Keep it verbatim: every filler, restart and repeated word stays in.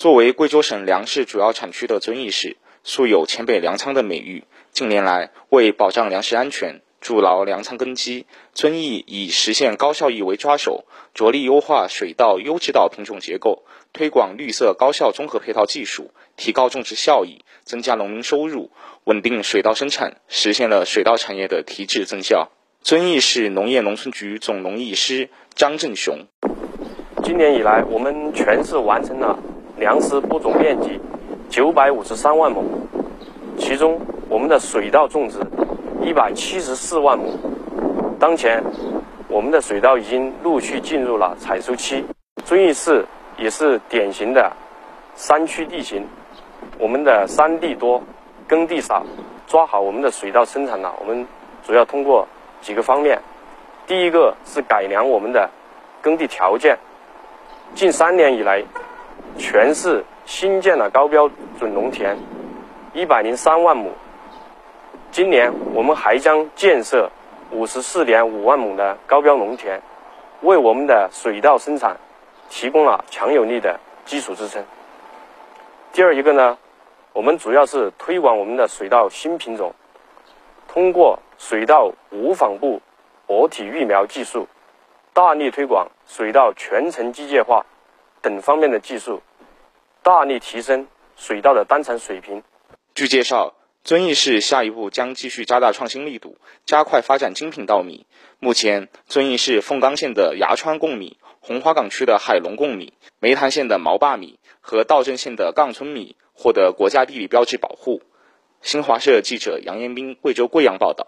作为贵州省粮食主要产区的遵义市，素有黔北粮仓的美誉。近年来，为保障粮食安全，筑牢粮仓根基，遵义以实现高效益为抓手，着力优化水稻优质稻品种结构，推广绿色高效综合配套技术，提高种植效益，增加农民收入，稳定水稻生产，实现了水稻产业的提质增效。遵义市农业农村局总农艺师张振雄：今年以来，我们全市完成了粮食播种面积九百五十三万亩，其中我们的水稻种植一百七十四万亩。当前，我们的水稻已经陆续进入了采收期。遵义市也是典型的山区地形，我们的山地多，耕地少。抓好我们的水稻生产呢，我们主要通过几个方面。第一个是改良我们的耕地条件。近三年以来，全市新建了高标准农田一百零三万亩。今年我们还将建设五十四点五万亩的高标农田，为我们的水稻生产提供了强有力的基础支撑。第二一个呢，我们主要是推广我们的水稻新品种，通过水稻无纺布活体育苗技术，大力推广水稻全程机械化等方面的技术，大力提升水稻的单产水平。据介绍，遵义市下一步将继续加大创新力度，加快发展精品稻米。目前，遵义市凤冈县的崖川贡米、红花岗区的海龙贡米、梅潭县的毛坝米和稻镇县的杠村米获得国家地理标志保护。新华社记者杨彦斌，贵州贵阳报道。